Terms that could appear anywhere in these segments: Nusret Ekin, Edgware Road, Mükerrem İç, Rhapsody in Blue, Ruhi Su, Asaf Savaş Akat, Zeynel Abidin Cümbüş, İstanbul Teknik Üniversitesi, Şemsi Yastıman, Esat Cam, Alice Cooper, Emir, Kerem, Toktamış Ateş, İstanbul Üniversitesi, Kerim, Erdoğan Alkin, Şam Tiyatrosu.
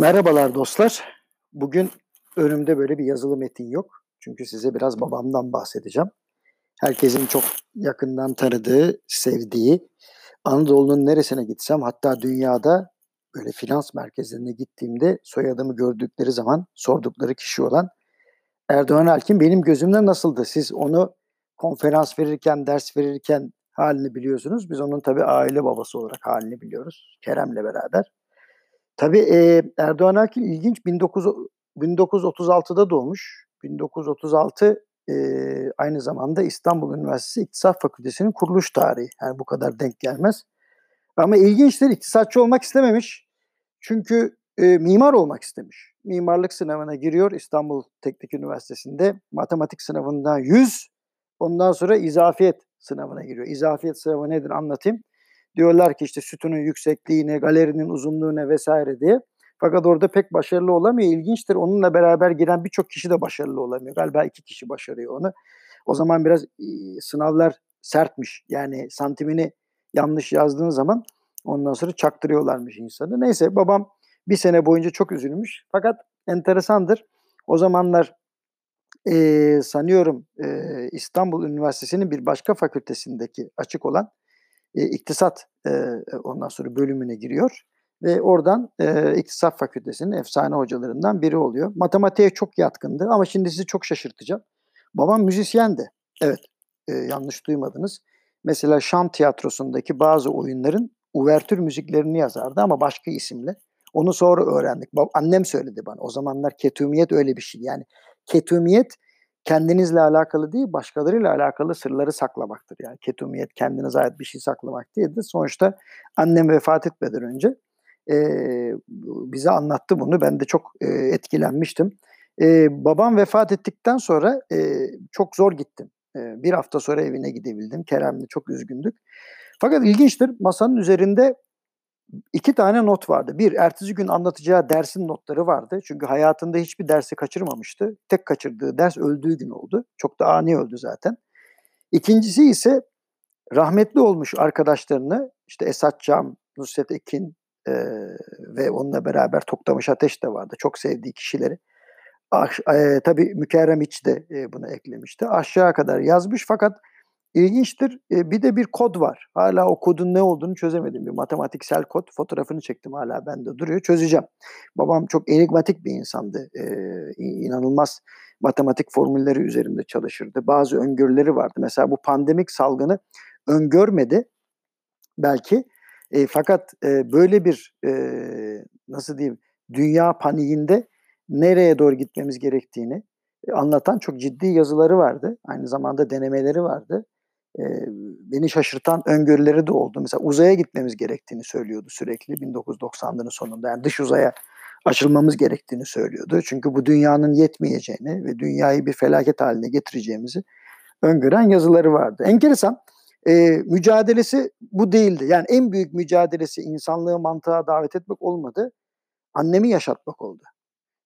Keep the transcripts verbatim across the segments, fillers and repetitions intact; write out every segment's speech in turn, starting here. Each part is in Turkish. Merhabalar dostlar. Bugün önümde böyle bir yazılı metin yok. Çünkü size biraz babamdan bahsedeceğim. Herkesin çok yakından tanıdığı, sevdiği, Anadolu'nun neresine gitsem, hatta dünyada böyle finans merkezlerine gittiğimde soyadımı gördükleri zaman sordukları kişi olan Erdoğan Alkin benim gözümden nasıldı? Siz onu konferans verirken, ders verirken halini biliyorsunuz. Biz onun tabii aile babası olarak halini biliyoruz. Kerem'le beraber. Tabii e, Erdoğan Alkin ilginç bin dokuz yüz otuz altıda doğmuş. bin dokuz yüz otuz altı e, aynı zamanda İstanbul Üniversitesi İktisat Fakültesi'nin kuruluş tarihi. Yani bu kadar denk gelmez. Ama ilginçtir, iktisatçı olmak istememiş. Çünkü e, mimar olmak istemiş. Mimarlık sınavına giriyor İstanbul Teknik Üniversitesi'nde. Matematik sınavından yüz. Ondan sonra izafiyet sınavına giriyor. İzafiyet sınavı nedir anlatayım. Diyorlar ki işte sütunun yüksekliğine, galerinin uzunluğuna vesaire diye. Fakat orada pek başarılı olamıyor. İlginçtir. Onunla beraber giren birçok kişi de başarılı olamıyor. Galiba iki kişi başarıyor onu. O zaman biraz sınavlar sertmiş. Yani santimini yanlış yazdığın zaman ondan sonra çaktırıyorlarmış insanı. Neyse babam bir sene boyunca çok üzülmüş. Fakat enteresandır. O zamanlar e, sanıyorum e, İstanbul Üniversitesi'nin bir başka fakültesindeki açık olan E, iktisat e, ondan sonra bölümüne giriyor ve oradan e, İktisat Fakültesi'nin efsane hocalarından biri oluyor. Matematiğe çok yatkındı ama şimdi sizi çok şaşırtacağım. Babam müzisyendi. Evet, e, yanlış duymadınız. Mesela Şam Tiyatrosu'ndaki bazı oyunların uvertür müziklerini yazardı ama başka isimle. Onu sonra öğrendik. Bab- annem söyledi bana. O zamanlar ketumiyet öyle bir şey. Yani ketumiyet kendinizle alakalı değil, başkalarıyla alakalı sırları saklamaktır. Yani ketumiyet, kendinize ait bir şey saklamak değildir. Sonuçta annem vefat etmeden önce e, bize anlattı bunu. Ben de çok e, etkilenmiştim. E, babam vefat ettikten sonra e, çok zor gittim. E, bir hafta sonra evine gidebildim. Kerem'le çok üzgündük. Fakat ilginçtir, masanın üzerinde iki tane not vardı. Bir, ertesi gün anlatacağı dersin notları vardı. Çünkü hayatında hiçbir dersi kaçırmamıştı. Tek kaçırdığı ders öldüğü gün oldu. Çok da ani öldü zaten. İkincisi ise rahmetli olmuş arkadaşlarını, işte Esat Cam, Nusret Ekin e, ve onunla beraber Toktamış Ateş de vardı. Çok sevdiği kişileri. Aş, e, tabii Mükerrem İç de e, bunu eklemişti. Aşağı kadar yazmış fakat İlginçtir. Bir de bir kod var. Hala o kodun ne olduğunu çözemedim. Bir matematiksel kod. Fotoğrafını çektim. Hala bende duruyor. Çözeceğim. Babam çok enigmatik bir insandı. Ee, inanılmaz matematik formülleri üzerinde çalışırdı. Bazı öngörüleri vardı. Mesela bu pandemik salgını öngörmedi. Belki. E, fakat e, böyle bir e, nasıl diyeyim dünya paniğinde nereye doğru gitmemiz gerektiğini anlatan çok ciddi yazıları vardı. Aynı zamanda denemeleri vardı. Beni şaşırtan öngörüleri de oldu. Mesela uzaya gitmemiz gerektiğini söylüyordu sürekli bin dokuz yüz doksanların sonunda. Yani dış uzaya açılmamız gerektiğini söylüyordu. Çünkü bu dünyanın yetmeyeceğini ve dünyayı bir felaket haline getireceğimizi öngören yazıları vardı. Enteresan. Ee, mücadelesi bu değildi. Yani en büyük mücadelesi insanlığı mantığa davet etmek olmadı. Annemi yaşatmak oldu.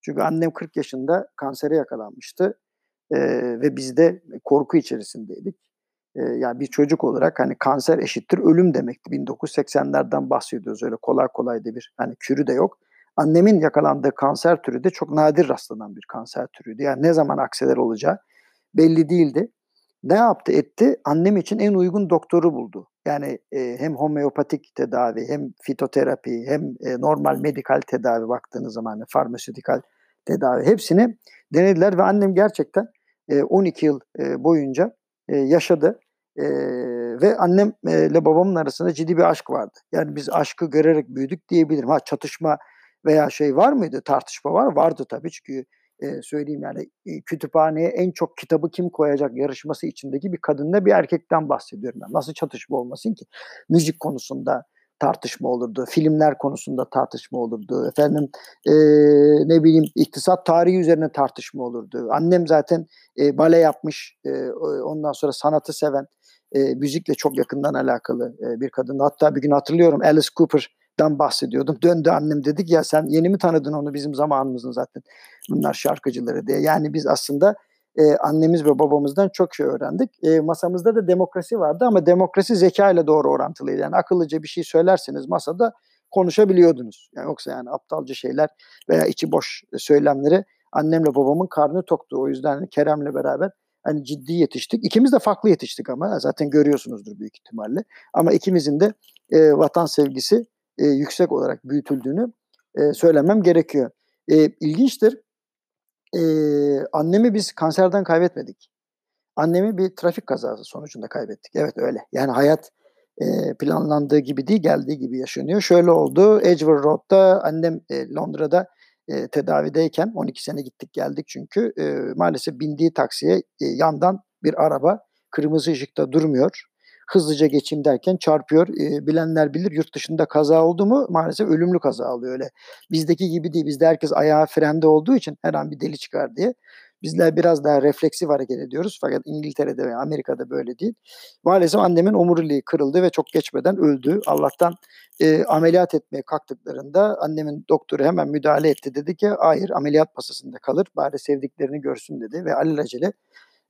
Çünkü annem kırk yaşında kansere yakalanmıştı. Ee, ve biz de korku içerisindeydik. Yani bir çocuk olarak hani kanser eşittir ölüm demekti. bin dokuz yüz seksenlerden bahsediyoruz, öyle kolay kolay da bir hani kürü de yok. Annemin yakalandığı kanser türü de çok nadir rastlanan bir kanser türüydü. Yani ne zaman akseler olacağı belli değildi. Ne yaptı etti? Annem için en uygun doktoru buldu. Yani e, hem homeopatik tedavi, hem fitoterapi, hem e, normal medikal tedavi baktığınız zaman farmasötikal tedavi hepsini denediler ve annem gerçekten e, on iki yıl e, boyunca e, yaşadı. Ee, ve annemle babamın arasında ciddi bir aşk vardı. Yani biz aşkı görerek büyüdük diyebilirim. Ha çatışma veya şey var mıydı? Tartışma var. Vardı tabii çünkü e, söyleyeyim yani kütüphaneye en çok kitabı kim koyacak yarışması içindeki bir kadınla bir erkekten bahsediyorum ben. Nasıl çatışma olmasın ki? Müzik konusunda tartışma olurdu. Filmler konusunda tartışma olurdu. Efendim e, ne bileyim iktisat tarihi üzerine tartışma olurdu. Annem zaten e, bale yapmış. E, ondan sonra sanatı seven E, müzikle çok yakından alakalı e, bir kadın. Hatta bir gün hatırlıyorum Alice Cooper'dan bahsediyordum. Döndü annem dedi ki ya sen yeni mi tanıdın onu, bizim zamanımızın zaten bunlar şarkıcıları diye. Yani biz aslında e, annemiz ve babamızdan çok şey öğrendik. E, masamızda da demokrasi vardı ama demokrasi zeka ile doğru orantılıydı. Yani akıllıca bir şey söylerseniz masada konuşabiliyordunuz. Yani yoksa yani aptalca şeyler veya içi boş söylemleri, annemle babamın karnı toktu. O yüzden Kerem'le beraber hani ciddi yetiştik. İkimiz de farklı yetiştik ama zaten görüyorsunuzdur büyük ihtimalle. Ama ikimizin de e, vatan sevgisi e, yüksek olarak büyütüldüğünü e, söylemem gerekiyor. E, ilginçtir. E, annemi biz kanserden kaybetmedik. Annemi bir trafik kazası sonucunda kaybettik. Evet öyle. Yani hayat e, planlandığı gibi değil, geldiği gibi yaşanıyor. Şöyle oldu. Edgware Road'da annem e, Londra'da E, tedavideyken on iki sene gittik geldik çünkü e, maalesef bindiği taksiye e, yandan bir araba kırmızı ışıkta durmuyor. Hızlıca geçeyim derken çarpıyor. E, bilenler bilir, yurt dışında kaza oldu mu maalesef ölümlü kaza oluyor öyle. Bizdeki gibi değil. Bizde herkes ayağı frende olduğu için her an bir deli çıkar diye. Bizler biraz daha refleksif hareket ediyoruz. Fakat İngiltere'de ve Amerika'da böyle değil. Maalesef annemin omuriliği kırıldı ve çok geçmeden öldü. Allah'tan e, ameliyat etmeye kalktıklarında annemin doktoru hemen müdahale etti. Dedi ki hayır, ameliyat masasında kalır. Bari sevdiklerini görsün dedi. Ve alelacele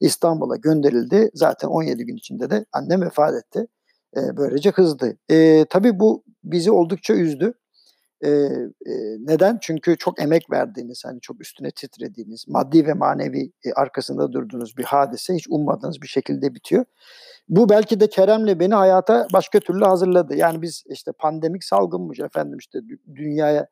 İstanbul'a gönderildi. Zaten on yedi gün içinde de annem vefat etti. E, böylece hızlı. E, tabii bu bizi oldukça üzdü. Ee, e, neden? Çünkü çok emek verdiğiniz, hani çok üstüne titrediğiniz, maddi ve manevi e, arkasında durduğunuz bir hadise hiç ummadığınız bir şekilde bitiyor. Bu belki de Kerem'le beni hayata başka türlü hazırladı. Yani biz işte pandemik salgınmış efendim, işte dünyaya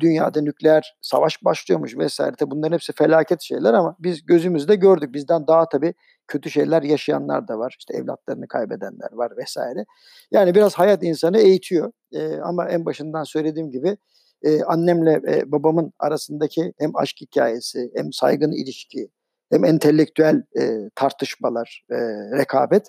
dünyada nükleer savaş başlıyormuş vesaire. Bunların hepsi felaket şeyler ama biz gözümüzde gördük. Bizden daha tabii kötü şeyler yaşayanlar da var. İşte evlatlarını kaybedenler var vesaire. Yani biraz hayat insanı eğitiyor. Ee, ama en başından söylediğim gibi e, annemle e, babamın arasındaki hem aşk hikayesi, hem saygın ilişki, hem entelektüel e, tartışmalar, e, rekabet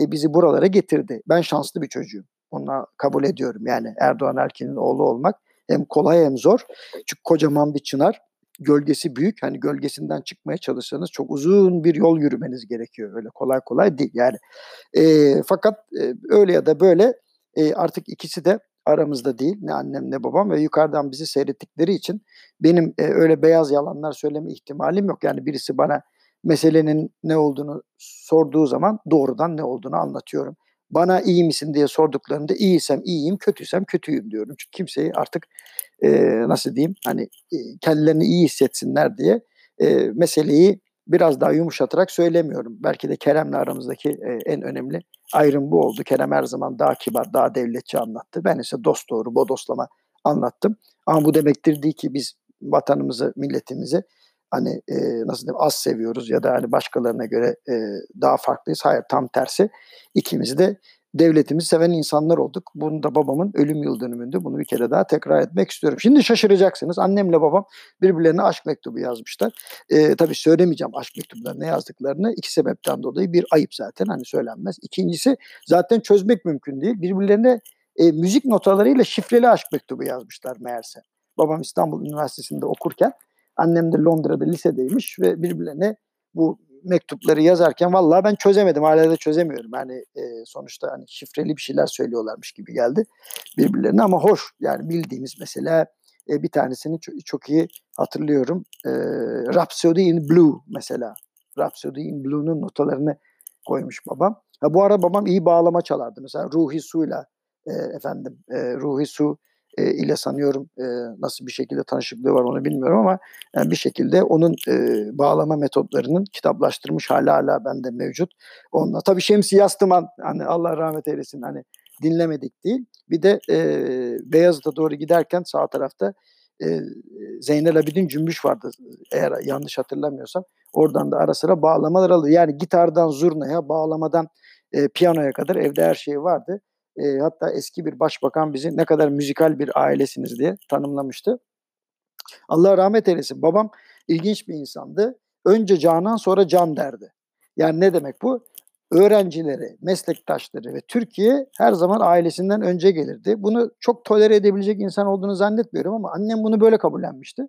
e, bizi buralara getirdi. Ben şanslı bir çocuğum. Onu kabul ediyorum. Yani Erdoğan Alkin'in oğlu olmak hem kolay hem zor. Çünkü kocaman bir çınar. Gölgesi büyük. Hani gölgesinden çıkmaya çalışsanız çok uzun bir yol yürümeniz gerekiyor. Öyle kolay kolay değil. Yani e, fakat e, öyle ya da böyle e, artık ikisi de aramızda değil. Ne annem ne babam ve yukarıdan bizi seyrettikleri için benim e, öyle beyaz yalanlar söyleme ihtimalim yok. Yani birisi bana meselenin ne olduğunu sorduğu zaman doğrudan ne olduğunu anlatıyorum. Bana iyi misin diye sorduklarında iyiysem iyiyim, kötüysem kötüyüm diyorum. Çünkü kimseyi artık e, nasıl diyeyim, hani e, kendilerini iyi hissetsinler diye e, meseleyi biraz daha yumuşatarak söylemiyorum. Belki de Kerem'le aramızdaki e, en önemli ayrım bu oldu. Kerem her zaman daha kibar, daha devletçi anlattı. Ben ise dosdoğru, bodoslama anlattım. Ama bu demektir değil ki biz vatanımızı, milletimizi hani e, nasıl diyeyim az seviyoruz ya da hani başkalarına göre e, daha farklıyız. Hayır, tam tersi. İkimiz de devletimizi seven insanlar olduk. Bunu da babamın ölüm yıl dönümünde bunu bir kere daha tekrar etmek istiyorum. Şimdi şaşıracaksınız. Annemle babam birbirlerine aşk mektubu yazmışlar. E, tabii söylemeyeceğim aşk mektuplarına yazdıklarını. İki sebepten dolayı. Bir, ayıp zaten, hani söylenmez. İkincisi, zaten çözmek mümkün değil. Birbirlerine e, müzik notalarıyla şifreli aşk mektubu yazmışlar meğerse. Babam İstanbul Üniversitesi'nde okurken annem de Londra'da lisedeymiş ve birbirlerine bu mektupları yazarken vallahi ben çözemedim, hala da çözemiyorum. Yani e, sonuçta hani şifreli bir şeyler söylüyorlarmış gibi geldi birbirlerine ama hoş. Yani bildiğimiz mesela e, bir tanesini çok, çok iyi hatırlıyorum. E, Rhapsody in Blue mesela. Rhapsody in Blue'nun notalarını koymuş babam. Ha, bu arada babam iyi bağlama çalardı. Mesela Ruhi Su'yla e, efendim e, Ruhi Su E, ile sanıyorum e, nasıl bir şekilde tanışıklığı var onu bilmiyorum ama yani bir şekilde onun e, bağlama metotlarının kitaplaştırmış hali hala bende mevcut. Onunla tabii Şemsi Yastıman, hani Allah rahmet eylesin, hani dinlemedik değil. Bir de e, Beyazıt'a doğru giderken sağ tarafta e, Zeynel Abidin Cümbüş vardı eğer yanlış hatırlamıyorsam. Oradan da ara sıra bağlamalar alıyor. Yani gitardan zurnaya, bağlamadan e, piyanoya kadar evde her şey vardı. E, hatta eski bir başbakan bizi ne kadar müzikal bir ailesiniz diye tanımlamıştı. Allah rahmet eylesin. Babam ilginç bir insandı. Önce Canan sonra Can derdi. Yani ne demek bu? Öğrencileri, meslektaşları ve Türkiye her zaman ailesinden önce gelirdi. Bunu çok tolere edebilecek insan olduğunu zannetmiyorum ama annem bunu böyle kabullenmişti.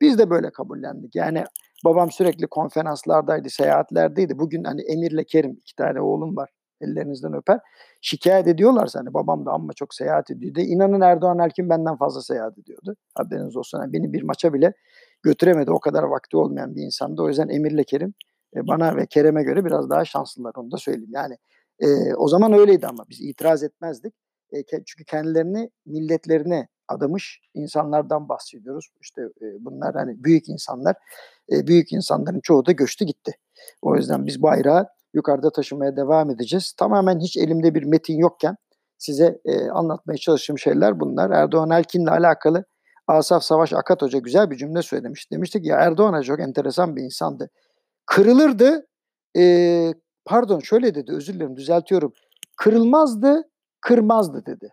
Biz de böyle kabullendik. Yani babam sürekli konferanslardaydı, seyahatlerdeydi. Bugün hani Emir'le Kerim, iki tane oğlum var. Ellerinizden öper. Şikayet ediyorlarsa hani babam da amma çok seyahat ediyordu. İnanın Erdoğan Alkin benden fazla seyahat ediyordu. Haberiniz olsun. Yani beni bir maça bile götüremedi. O kadar vakti olmayan bir insandı. O yüzden Emir'le Kerim e, bana ve Kerem'e göre biraz daha şanslılar. Onu da söyleyeyim. Yani e, o zaman öyleydi ama biz itiraz etmezdik. E, çünkü kendilerini milletlerine adamış insanlardan bahsediyoruz. İşte e, bunlar hani büyük insanlar. E, büyük insanların çoğu da göçtü gitti. O yüzden biz bayrağı yukarıda taşımaya devam edeceğiz. Tamamen hiç elimde bir metin yokken size e, anlatmaya çalıştığım şeyler bunlar. Erdoğan Alkin'le alakalı Asaf Savaş Akat Hoca güzel bir cümle söylemiş. Demişti ki ya Erdoğan Hoca çok enteresan bir insandı. Kırılırdı, e, pardon şöyle dedi, özür dilerim düzeltiyorum. Kırılmazdı, kırmazdı dedi.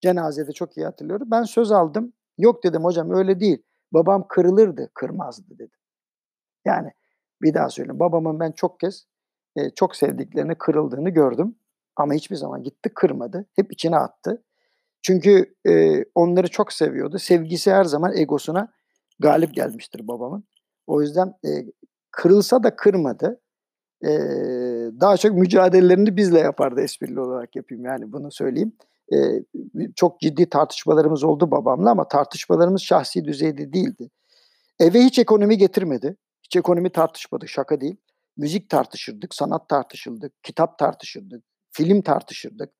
Cenazede çok iyi hatırlıyorum. Ben söz aldım. Yok dedim hocam öyle değil. Babam kırılırdı, kırmazdı dedi. Yani bir daha söyleyeyim. Babamın ben çok kez e, çok sevdiklerine kırıldığını gördüm. Ama hiçbir zaman gitti kırmadı. Hep içine attı. Çünkü e, onları çok seviyordu. Sevgisi her zaman egosuna galip gelmiştir babamın. O yüzden e, kırılsa da kırmadı. E, daha çok mücadelelerini bizle yapardı, esprili olarak yapayım yani bunu söyleyeyim. E, çok ciddi tartışmalarımız oldu babamla ama tartışmalarımız şahsi düzeyde değildi. Eve hiç ekonomi getirmedi. Hiç ekonomi tartışmadık, şaka değil. Müzik tartışırdık, sanat tartışırdık, kitap tartışırdık, film tartışırdık.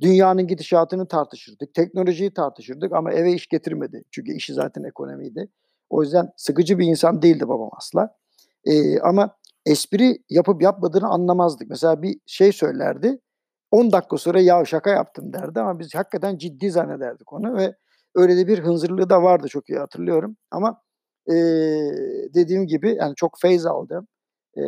Dünyanın gidişatını tartışırdık, teknolojiyi tartışırdık ama eve iş getirmedi. Çünkü işi zaten ekonomiydi. O yüzden sıkıcı bir insan değildi babam asla. Ee, ama espri yapıp yapmadığını anlamazdık. Mesela bir şey söylerdi, on dakika sonra ya şaka yaptım derdi ama biz hakikaten ciddi zannederdik onu ve öyle de bir hınzırlığı da vardı, çok iyi hatırlıyorum. Ama ee, dediğim gibi yani çok feyz aldım, ee,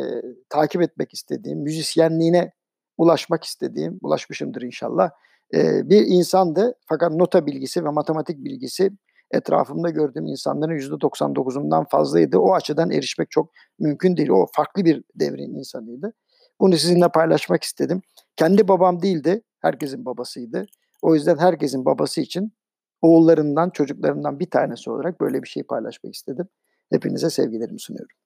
takip etmek istediğim, müzisyenliğine ulaşmak istediğim, ulaşmışımdır inşallah, ee, bir insandı. Fakat nota bilgisi ve matematik bilgisi etrafımda gördüğüm insanların yüzde doksan dokuzundan fazlaydı. O açıdan erişmek çok mümkün değil. O farklı bir devrin insanıydı. Bunu sizinle paylaşmak istedim. Kendi babam değildi, herkesin babasıydı. O yüzden herkesin babası için oğullarından, çocuklarından bir tanesi olarak böyle bir şey paylaşmak istedim. Hepinize sevgilerimi sunuyorum.